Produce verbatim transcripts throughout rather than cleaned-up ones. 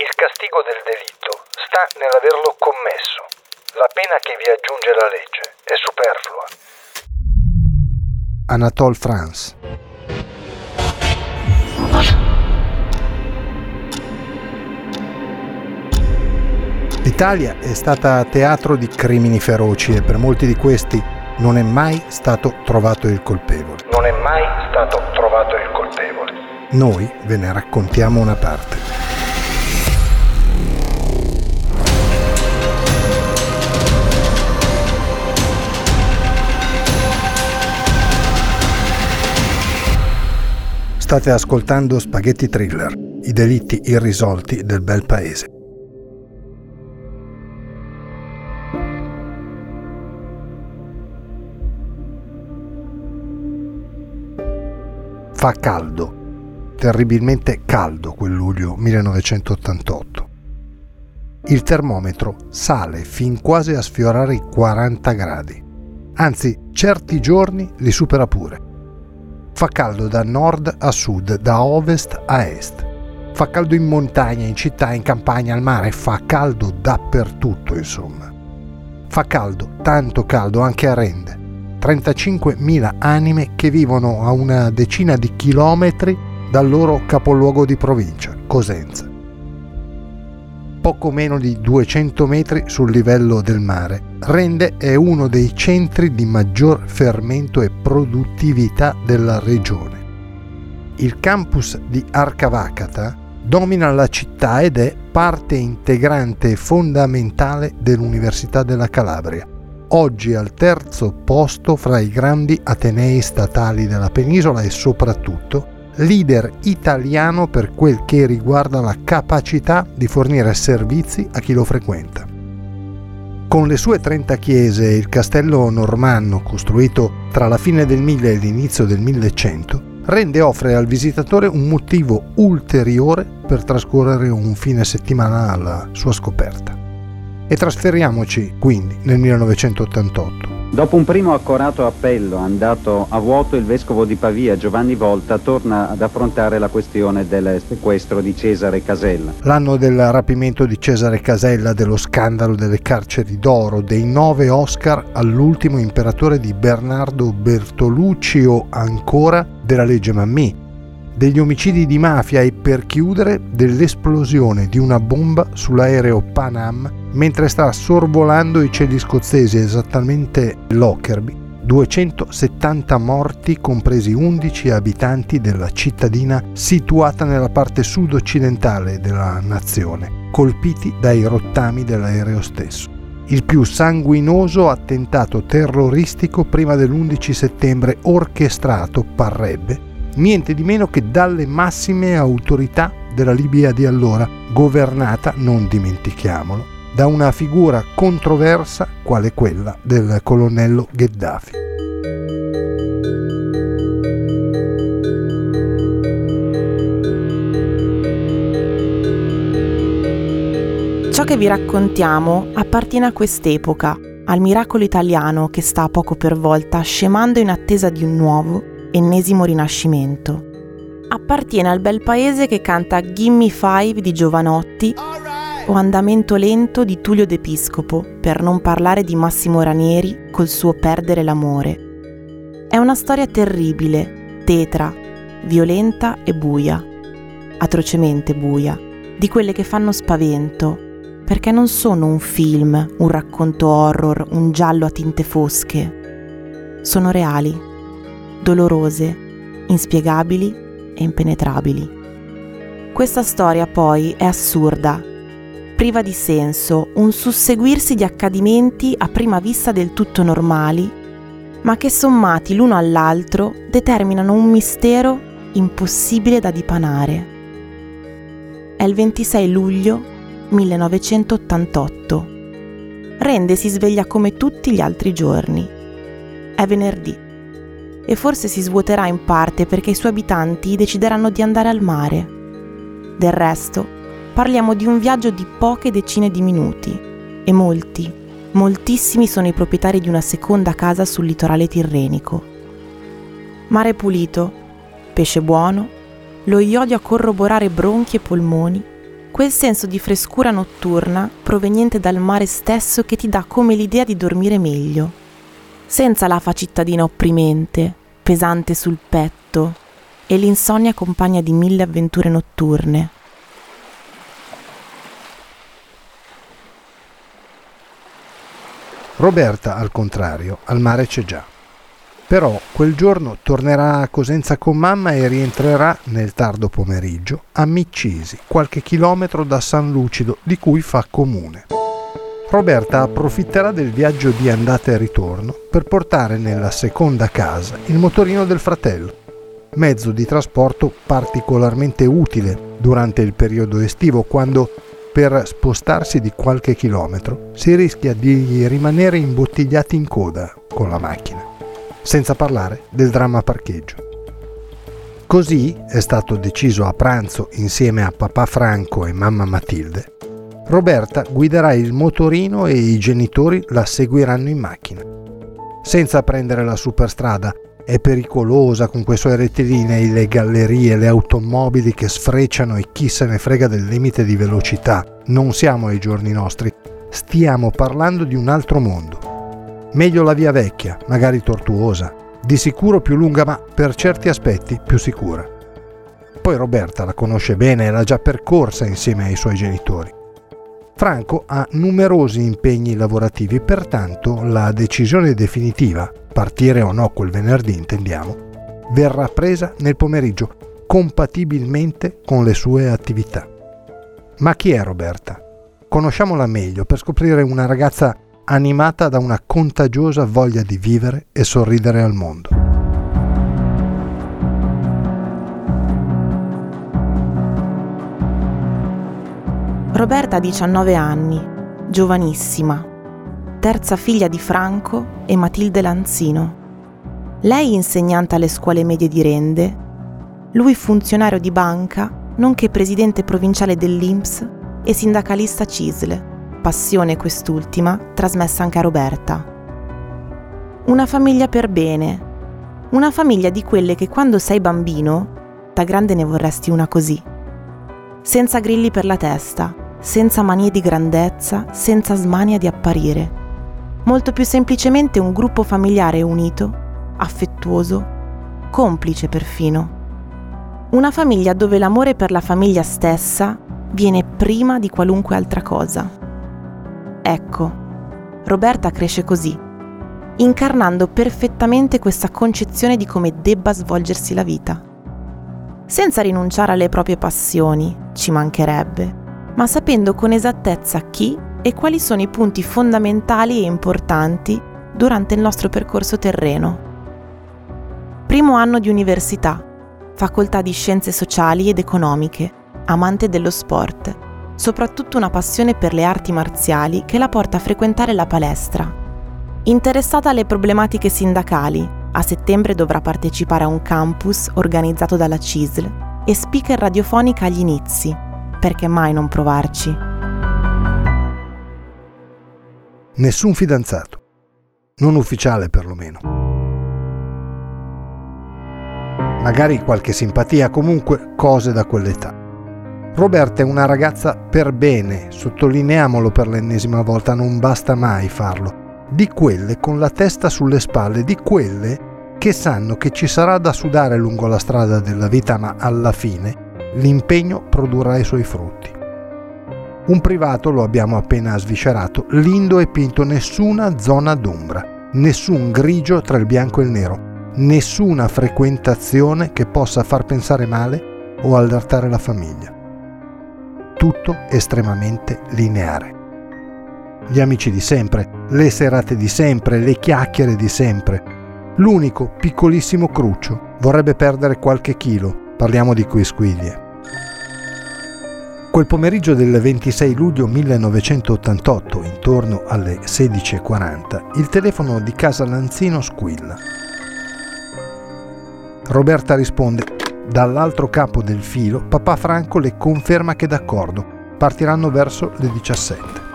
Il castigo del delitto sta nell'averlo commesso. La pena che vi aggiunge la legge è superflua. Anatole France. L'Italia è stata teatro di crimini feroci e per molti di questi non è mai stato trovato il colpevole. Non è mai stato trovato il colpevole. Noi ve ne raccontiamo una parte. State ascoltando Spaghetti Thriller, i delitti irrisolti del bel paese. Fa caldo, terribilmente caldo quel luglio millenovecentottantotto. Il termometro sale fin quasi a sfiorare i quaranta gradi, anzi certi giorni li supera pure. Fa caldo da nord a sud, da ovest a est. Fa caldo in montagna, in città, in campagna, al mare. Fa caldo dappertutto, insomma. Fa caldo, tanto caldo, anche a Rende. trentacinquemila anime che vivono a una decina di chilometri dal loro capoluogo di provincia, Cosenza. Poco meno di duecento metri sul livello del mare, Rende è uno dei centri di maggior fermento e produttività della regione. Il campus di Arcavacata domina la città ed è parte integrante e fondamentale dell'Università della Calabria, oggi al terzo posto fra i grandi atenei statali della penisola e soprattutto leader italiano per quel che riguarda la capacità di fornire servizi a chi lo frequenta. Con le sue trenta chiese e il Castello Normanno, costruito tra la fine del mille e l'inizio del millecento, Rende offre al visitatore un motivo ulteriore per trascorrere un fine settimana alla sua scoperta. E trasferiamoci quindi nel millenovecentottantotto. Dopo un primo accorato appello andato a vuoto, il vescovo di Pavia Giovanni Volta torna ad affrontare la questione del sequestro di Cesare Casella. L'anno del rapimento di Cesare Casella, dello scandalo delle carceri d'oro, dei nove Oscar all'ultimo imperatore di Bernardo Bertolucci o ancora della legge Mammì, degli omicidi di mafia e, per chiudere, dell'esplosione di una bomba sull'aereo Pan Am mentre sta sorvolando i cieli scozzesi, esattamente Lockerbie. duecentosettanta morti, compresi undici abitanti della cittadina situata nella parte sud-occidentale della nazione, colpiti dai rottami dell'aereo stesso. Il più sanguinoso attentato terroristico prima dell'undici settembre, orchestrato, parrebbe, niente di meno che dalle massime autorità della Libia di allora, governata, non dimentichiamolo, da una figura controversa quale quella del colonnello Gheddafi. Ciò che vi raccontiamo appartiene a quest'epoca, al miracolo italiano che sta poco per volta scemando in attesa di un nuovo, ennesimo rinascimento. Appartiene al bel paese che canta Gimme Five di Giovanotti o Andamento lento di Tullio De Piscopo, per non parlare di Massimo Ranieri col suo Perdere l'amore. È una storia terribile, tetra, violenta e buia, atrocemente buia, di quelle che fanno spavento, perché non sono un film, un racconto horror, un giallo a tinte fosche. Sono reali, dolorose, inspiegabili e impenetrabili. Questa storia poi è assurda, priva di senso, un susseguirsi di accadimenti a prima vista del tutto normali, ma che sommati l'uno all'altro determinano un mistero impossibile da dipanare. È il ventisei luglio millenovecentottantotto. Rende si sveglia come tutti gli altri giorni. È venerdì e forse si svuoterà in parte perché i suoi abitanti decideranno di andare al mare. Del resto, parliamo di un viaggio di poche decine di minuti e molti, moltissimi sono i proprietari di una seconda casa sul litorale tirrenico. Mare pulito, pesce buono, lo iodio a corroborare bronchi e polmoni, quel senso di frescura notturna proveniente dal mare stesso che ti dà come l'idea di dormire meglio, senza l'afa cittadina opprimente, pesante sul petto, e l'insonnia compagna di mille avventure notturne. Roberta, al contrario, al mare c'è già. Però quel giorno tornerà a Cosenza con mamma e rientrerà nel tardo pomeriggio a Miccisi, qualche chilometro da San Lucido, di cui fa comune. Roberta approfitterà del viaggio di andata e ritorno per portare nella seconda casa il motorino del fratello, mezzo di trasporto particolarmente utile durante il periodo estivo, quando per spostarsi di qualche chilometro si rischia di rimanere imbottigliati in coda con la macchina. Senza parlare del dramma parcheggio. Così è stato deciso a pranzo insieme a papà Franco e mamma Matilde. Roberta guiderà il motorino e i genitori la seguiranno in macchina. Senza prendere la superstrada, è pericolosa con quei suoi rettilinei, le gallerie, le automobili che sfrecciano e chi se ne frega del limite di velocità. Non siamo ai giorni nostri, stiamo parlando di un altro mondo. Meglio la via vecchia, magari tortuosa, di sicuro più lunga ma per certi aspetti più sicura. Poi Roberta la conosce bene e l'ha già percorsa insieme ai suoi genitori. Franco ha numerosi impegni lavorativi, pertanto la decisione definitiva, partire o no quel venerdì intendiamo, verrà presa nel pomeriggio, compatibilmente con le sue attività. Ma chi è Roberta? Conosciamola meglio per scoprire una ragazza animata da una contagiosa voglia di vivere e sorridere al mondo. Roberta ha diciannove anni, giovanissima, terza figlia di Franco e Matilde Lanzino. Lei insegnante alle scuole medie di Rende, lui funzionario di banca, nonché presidente provinciale dell'I N P S e sindacalista C I S L. Passione quest'ultima, trasmessa anche a Roberta. Una famiglia per bene, una famiglia di quelle che quando sei bambino, da grande ne vorresti una così. Senza grilli per la testa, senza manie di grandezza, senza smania di apparire. Molto più semplicemente un gruppo familiare unito, affettuoso, complice perfino. Una famiglia dove l'amore per la famiglia stessa viene prima di qualunque altra cosa. Ecco, Roberta cresce così, incarnando perfettamente questa concezione di come debba svolgersi la vita. Senza rinunciare alle proprie passioni, ci mancherebbe, ma sapendo con esattezza chi e quali sono i punti fondamentali e importanti durante il nostro percorso terreno. Primo anno di università, facoltà di scienze sociali ed economiche, amante dello sport, soprattutto una passione per le arti marziali che la porta a frequentare la palestra. Interessata alle problematiche sindacali, a settembre dovrà partecipare a un campus organizzato dalla C I S L e speaker radiofonica agli inizi, perché mai non provarci? Nessun fidanzato, non ufficiale perlomeno. Magari qualche simpatia, comunque cose da quell'età. Roberta è una ragazza per bene, sottolineiamolo per l'ennesima volta, non basta mai farlo, di quelle con la testa sulle spalle, di quelle che sanno che ci sarà da sudare lungo la strada della vita, ma alla fine l'impegno produrrà i suoi frutti. Un privato, lo abbiamo appena sviscerato, lindo e pinto, nessuna zona d'ombra, nessun grigio tra il bianco e il nero, nessuna frequentazione che possa far pensare male o allertare la famiglia. Tutto estremamente lineare. Gli amici di sempre, le serate di sempre, le chiacchiere di sempre, l'unico piccolissimo cruccio. Vorrebbe perdere qualche chilo, parliamo di quisquiglie. Quel pomeriggio del ventisei luglio millenovecentottantotto, intorno alle sedici e quaranta, il telefono di casa Lanzino squilla. Roberta risponde. Dall'altro capo del filo, papà Franco le conferma che è d'accordo, partiranno verso le diciassette.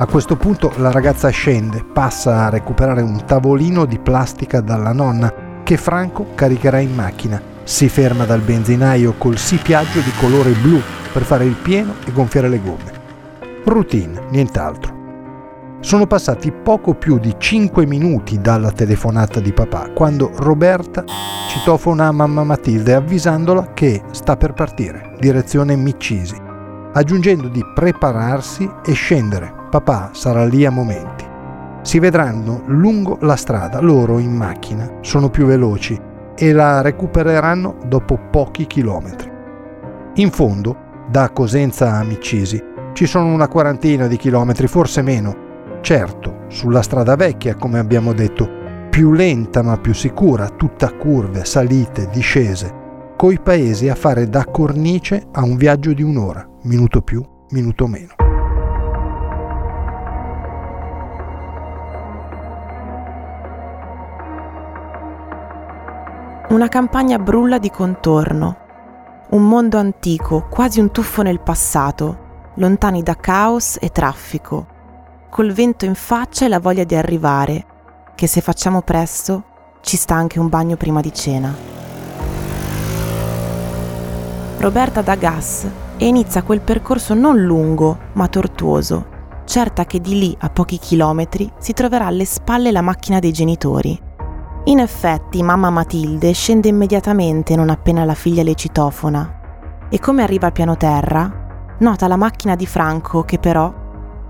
A questo punto la ragazza scende, passa a recuperare un tavolino di plastica dalla nonna che Franco caricherà in macchina. Si ferma dal benzinaio col sipiaggio di colore blu per fare il pieno e gonfiare le gomme. Routine, nient'altro. Sono passati poco più di cinque minuti dalla telefonata di papà quando Roberta citofona a mamma Matilde avvisandola che sta per partire, direzione Miccisi, aggiungendo di prepararsi e scendere. Papà sarà lì a momenti. Si vedranno lungo la strada, loro in macchina, sono più veloci e la recupereranno dopo pochi chilometri. In fondo, da Cosenza a Miccisi, ci sono una quarantina di chilometri, forse meno. Certo, sulla strada vecchia, come abbiamo detto, più lenta ma più sicura, tutta curve, salite, discese, coi paesi a fare da cornice a un viaggio di un'ora, minuto più, minuto meno. Una campagna brulla di contorno, un mondo antico, quasi un tuffo nel passato, lontani da caos e traffico. Col vento in faccia e la voglia di arrivare, che se facciamo presto ci sta anche un bagno prima di cena. Roberta dà gas e inizia quel percorso non lungo ma tortuoso, certa che di lì a pochi chilometri si troverà alle spalle la macchina dei genitori. In effetti mamma Matilde scende immediatamente non appena la figlia le citofona e come arriva al piano terra nota la macchina di Franco che però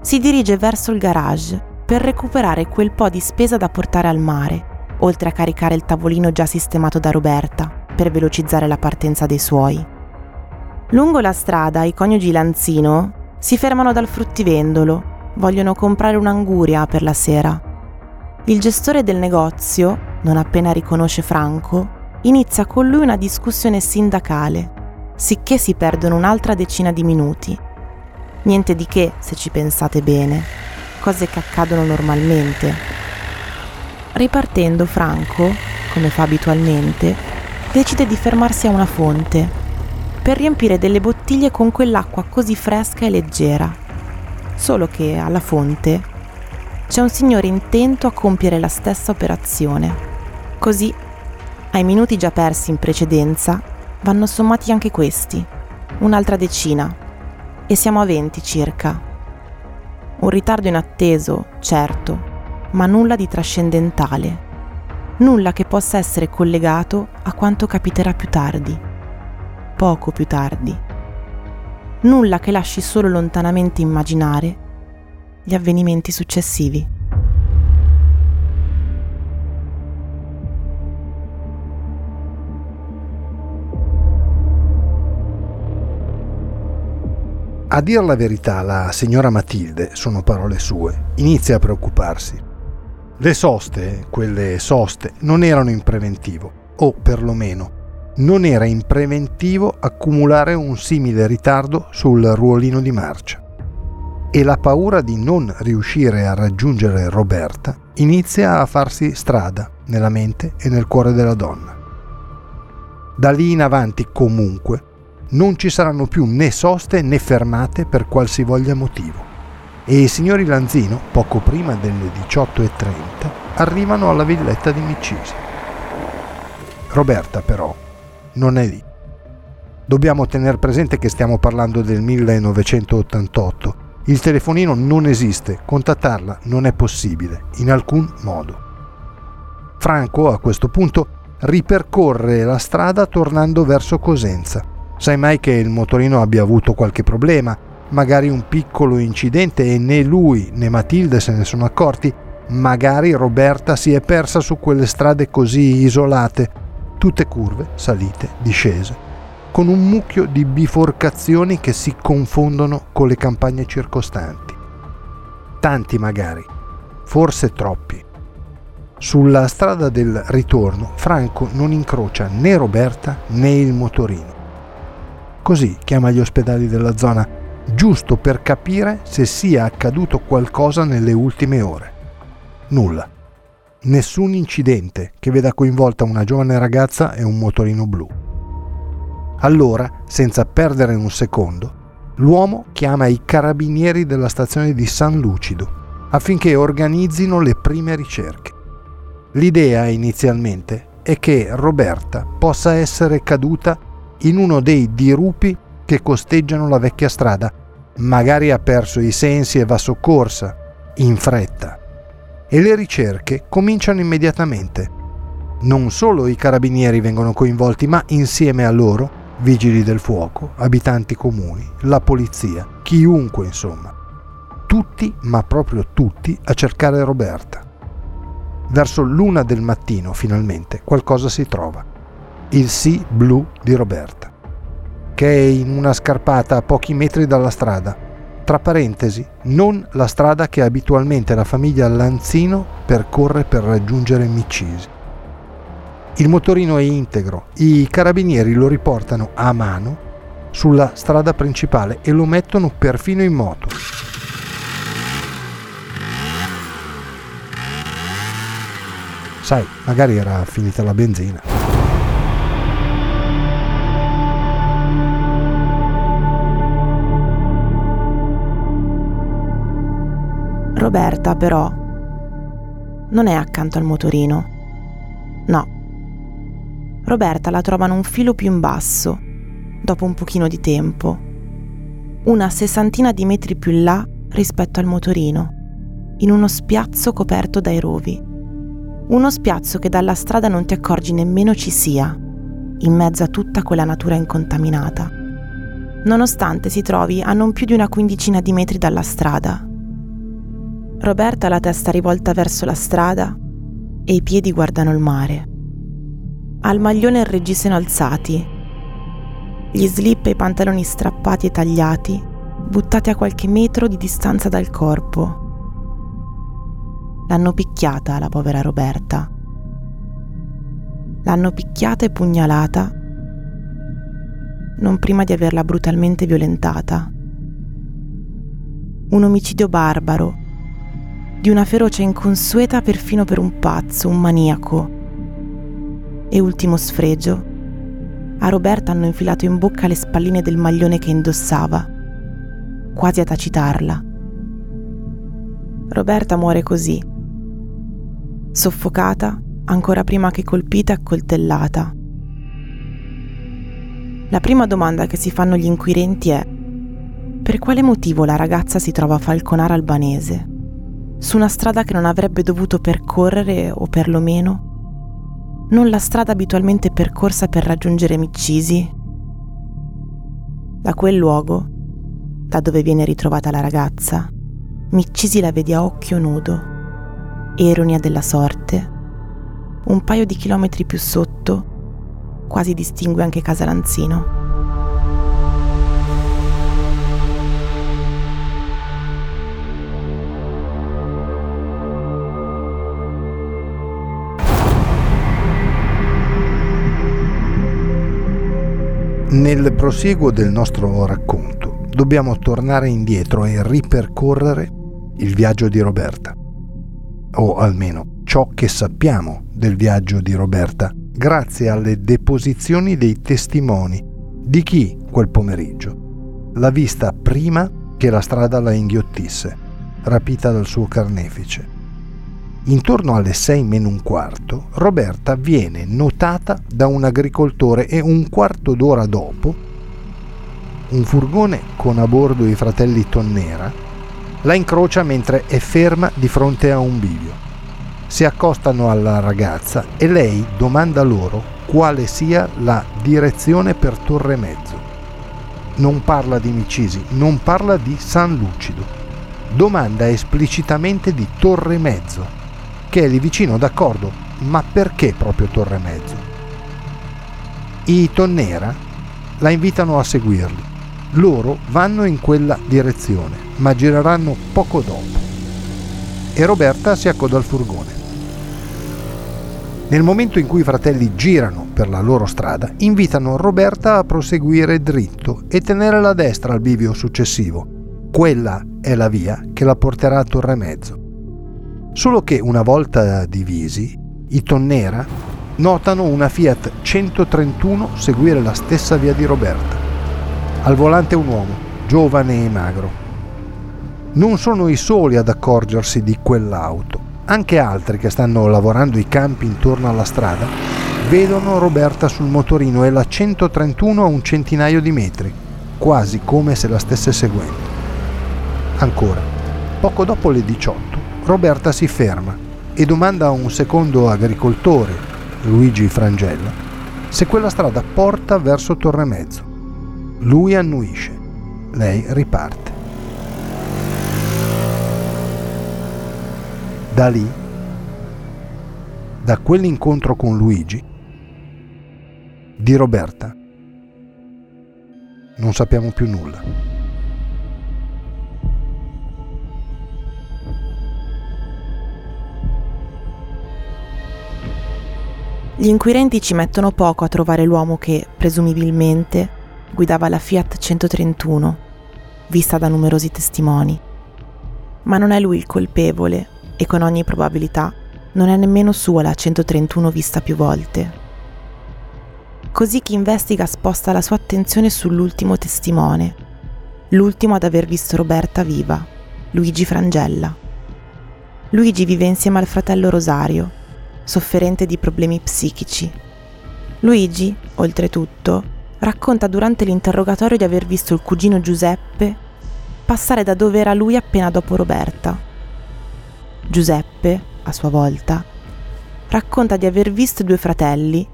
si dirige verso il garage per recuperare quel po' di spesa da portare al mare, oltre a caricare il tavolino già sistemato da Roberta per velocizzare la partenza dei suoi. Lungo la strada i coniugi Lanzino si fermano dal fruttivendolo, vogliono comprare un'anguria per la sera. Il gestore del negozio, non appena riconosce Franco, inizia con lui una discussione sindacale, sicché si perdono un'altra decina di minuti. Niente di che, se ci pensate bene, cose che accadono normalmente. Ripartendo, Franco, come fa abitualmente, decide di fermarsi a una fonte per riempire delle bottiglie con quell'acqua così fresca e leggera. Solo che alla fonte c'è un signore intento a compiere la stessa operazione. Così, ai minuti già persi in precedenza, vanno sommati anche questi, un'altra decina. E siamo a venti circa. Un ritardo inatteso, certo, ma nulla di trascendentale, nulla che possa essere collegato a quanto capiterà più tardi, poco più tardi, nulla che lasci solo lontanamente immaginare gli avvenimenti successivi. A dir la verità, la signora Matilde, sono parole sue, inizia a preoccuparsi. Le soste, quelle soste, non erano in preventivo, o perlomeno non era in preventivo accumulare un simile ritardo sul ruolino di marcia. E la paura di non riuscire a raggiungere Roberta inizia a farsi strada nella mente e nel cuore della donna. Da lì in avanti, comunque, non ci saranno più né soste né fermate per qualsivoglia motivo. E i signori Lanzino, poco prima delle diciotto e trenta, arrivano alla villetta di Miccisi. Roberta, però, non è lì. Dobbiamo tener presente che stiamo parlando del millenovecentottantotto. Il telefonino non esiste, contattarla non è possibile, in alcun modo. Franco, a questo punto, ripercorre la strada tornando verso Cosenza. Sai mai che il motorino abbia avuto qualche problema, magari un piccolo incidente e né lui né Matilde se ne sono accorti, magari Roberta si è persa su quelle strade così isolate, tutte curve, salite, discese, con un mucchio di biforcazioni che si confondono con le campagne circostanti. Tanti magari, forse troppi. Sulla strada del ritorno Franco non incrocia né Roberta né il motorino. Così chiama gli ospedali della zona, giusto per capire se sia accaduto qualcosa nelle ultime ore. Nulla. Nessun incidente che veda coinvolta una giovane ragazza e un motorino blu. Allora, senza perdere un secondo, l'uomo chiama i carabinieri della stazione di San Lucido affinché organizzino le prime ricerche. L'idea inizialmente è che Roberta possa essere caduta in uno dei dirupi che costeggiano la vecchia strada, magari ha perso i sensi e va soccorsa in fretta. E le ricerche cominciano immediatamente. Non solo i carabinieri vengono coinvolti, ma insieme a loro vigili del fuoco, abitanti comuni, la polizia, chiunque insomma. Tutti, ma proprio tutti, a cercare Roberta. Verso l'una del mattino, finalmente, qualcosa si trova. Il sì blu di Roberta, che è in una scarpata a pochi metri dalla strada. Tra parentesi, non la strada che abitualmente la famiglia Lanzino percorre per raggiungere Miccisi. Il motorino è integro, i carabinieri lo riportano a mano sulla strada principale e lo mettono perfino in moto. Sai, magari era finita la benzina. Roberta, però, non è accanto al motorino. No. Roberta la trovano un filo più in basso, dopo un pochino di tempo. Una sessantina di metri più in là rispetto al motorino, in uno spiazzo coperto dai rovi. Uno spiazzo che dalla strada non ti accorgi nemmeno ci sia, in mezzo a tutta quella natura incontaminata. Nonostante si trovi a non più di una quindicina di metri dalla strada. Roberta ha la testa rivolta verso la strada e i piedi guardano il mare. Ha il maglione e il reggiseno alzati, gli slip e i pantaloni strappati e tagliati, buttati a qualche metro di distanza dal corpo. L'hanno picchiata, la povera Roberta. L'hanno picchiata e pugnalata, non prima di averla brutalmente violentata. Un omicidio barbaro, di una ferocia inconsueta perfino per un pazzo, un maniaco. E ultimo sfregio, a Roberta hanno infilato in bocca le spalline del maglione che indossava, quasi a tacitarla. Roberta muore così, soffocata ancora prima che colpita e coltellata. La prima domanda che si fanno gli inquirenti è: per quale motivo la ragazza si trova a Falconara Albanese, su una strada che non avrebbe dovuto percorrere, o perlomeno non la strada abitualmente percorsa per raggiungere Miccisi? Da quel luogo, da dove viene ritrovata la ragazza, Miccisi la vede a occhio nudo. E ironia della sorte, un paio di chilometri più sotto quasi distingue anche casa Lanzino. Nel prosieguo del nostro racconto dobbiamo tornare indietro e ripercorrere il viaggio di Roberta, o almeno ciò che sappiamo del viaggio di Roberta, grazie alle deposizioni dei testimoni di chi quel pomeriggio l'ha vista prima che la strada la inghiottisse, rapita dal suo carnefice. Intorno alle sei meno un quarto, Roberta viene notata da un agricoltore e un quarto d'ora dopo un furgone con a bordo i fratelli Tonnera la incrocia mentre è ferma di fronte a un bivio. Si accostano alla ragazza e lei domanda loro quale sia la direzione per Torre Mezzo. Non parla di Miccisi, non parla di San Lucido. Domanda esplicitamente di Torre Mezzo, che è lì vicino, d'accordo, ma perché proprio Torre Mezzo? I Tonnera la invitano a seguirli. Loro vanno in quella direzione, ma gireranno poco dopo. E Roberta si accoda al furgone. Nel momento in cui i fratelli girano per la loro strada, invitano Roberta a proseguire dritto e tenere la destra al bivio successivo. Quella è la via che la porterà a Torre Mezzo. Solo che una volta divisi, i Tonnera notano una Fiat centotrentuno seguire la stessa via di Roberta. Al volante un uomo, giovane e magro. Non sono i soli ad accorgersi di quell'auto. Anche altri che stanno lavorando i campi intorno alla strada vedono Roberta sul motorino e la centotrentuno a un centinaio di metri, quasi come se la stesse seguendo. Ancora, poco dopo le diciotto, Roberta si ferma e domanda a un secondo agricoltore, Luigi Frangella, se quella strada porta verso Torre Mezzo. Lui annuisce. Lei riparte. Da lì, da quell'incontro con Luigi, di Roberta non sappiamo più nulla. Gli inquirenti ci mettono poco a trovare l'uomo che, presumibilmente, guidava la Fiat centotrentuno, vista da numerosi testimoni. Ma non è lui il colpevole e con ogni probabilità non è nemmeno sua la centotrentuno vista più volte. Così chi investiga sposta la sua attenzione sull'ultimo testimone, l'ultimo ad aver visto Roberta viva, Luigi Frangella. Luigi vive insieme al fratello Rosario, sofferente di problemi psichici. Luigi, oltretutto, racconta durante l'interrogatorio di aver visto il cugino Giuseppe passare da dove era lui appena dopo Roberta. Giuseppe, a sua volta, racconta di aver visto i due fratelli,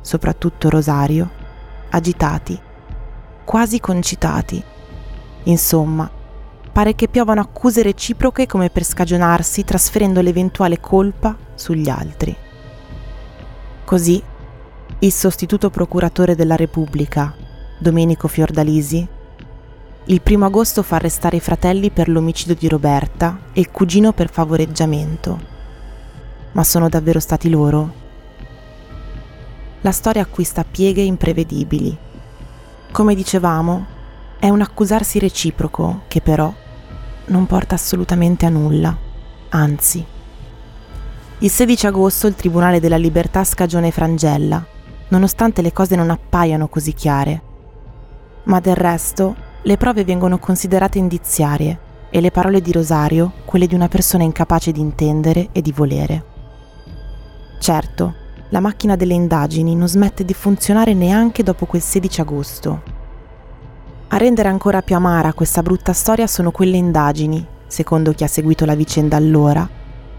soprattutto Rosario, agitati, quasi concitati. Insomma, pare che piovano accuse reciproche come per scagionarsi, trasferendo l'eventuale colpa sugli altri. Così, il sostituto procuratore della Repubblica, Domenico Fiordalisi, il primo agosto fa arrestare i fratelli per l'omicidio di Roberta e il cugino per favoreggiamento. Ma sono davvero stati loro? La storia acquista pieghe imprevedibili. Come dicevamo, è un accusarsi reciproco che però non porta assolutamente a nulla, anzi. Il sedici agosto il Tribunale della Libertà scagiona Frangella, nonostante le cose non appaiano così chiare. Ma del resto, le prove vengono considerate indiziarie e le parole di Rosario quelle di una persona incapace di intendere e di volere. Certo, la macchina delle indagini non smette di funzionare neanche dopo quel sedici agosto. A rendere ancora più amara questa brutta storia sono quelle indagini, secondo chi ha seguito la vicenda allora,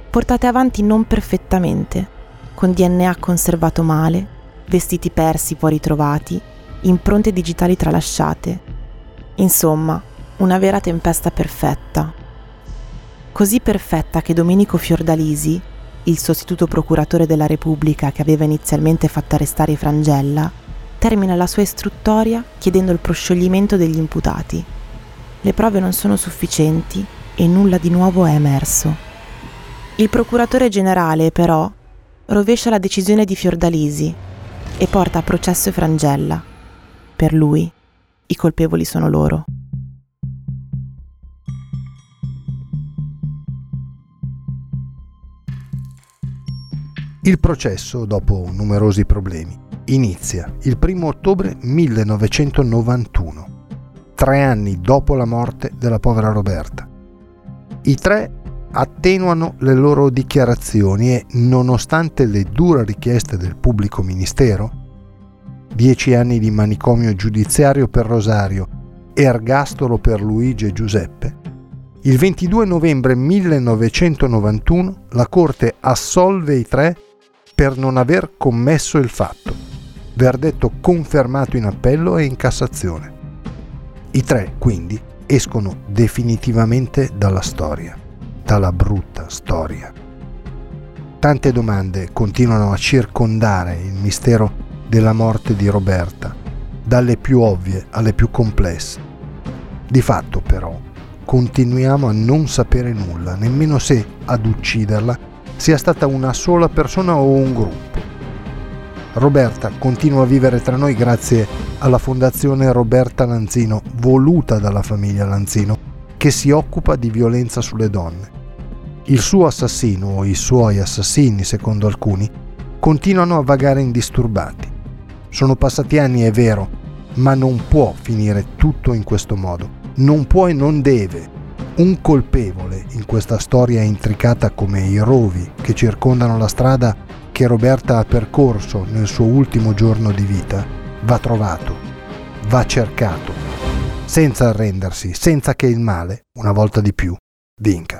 portate avanti non perfettamente, con D N A conservato male, vestiti persi poi ritrovati, impronte digitali tralasciate. Insomma, una vera tempesta perfetta. Così perfetta che Domenico Fiordalisi, il sostituto procuratore della Repubblica che aveva inizialmente fatto arrestare Frangella, termina la sua istruttoria chiedendo il proscioglimento degli imputati. Le prove non sono sufficienti e nulla di nuovo è emerso. Il procuratore generale, però, rovescia la decisione di Fiordalisi e porta a processo Frangella. Per lui, i colpevoli sono loro. Il processo, dopo numerosi problemi, inizia il primo ottobre millenovecentonovantuno, tre anni dopo la morte della povera Roberta. I tre attenuano le loro dichiarazioni e, nonostante le dure richieste del pubblico ministero, dieci anni di manicomio giudiziario per Rosario e ergastolo per Luigi e Giuseppe, il ventidue novembre millenovecentonovantuno la Corte assolve i tre per non aver commesso il fatto. Verdetto confermato in appello e in Cassazione. I tre, quindi, escono definitivamente dalla storia. Dalla brutta storia. Tante domande continuano a circondare il mistero della morte di Roberta, dalle più ovvie alle più complesse. Di fatto, però, continuiamo a non sapere nulla, nemmeno se ad ucciderla sia stata una sola persona o un gruppo. Roberta continua a vivere tra noi grazie alla Fondazione Roberta Lanzino, voluta dalla famiglia Lanzino, che si occupa di violenza sulle donne. Il suo assassino, o i suoi assassini, secondo alcuni, continuano a vagare indisturbati. Sono passati anni, è vero, ma non può finire tutto in questo modo. Non può e non deve. Un colpevole in questa storia intricata come i rovi che circondano la strada che Roberta ha percorso nel suo ultimo giorno di vita va trovato, va cercato, senza arrendersi, senza che il male, una volta di più, vinca.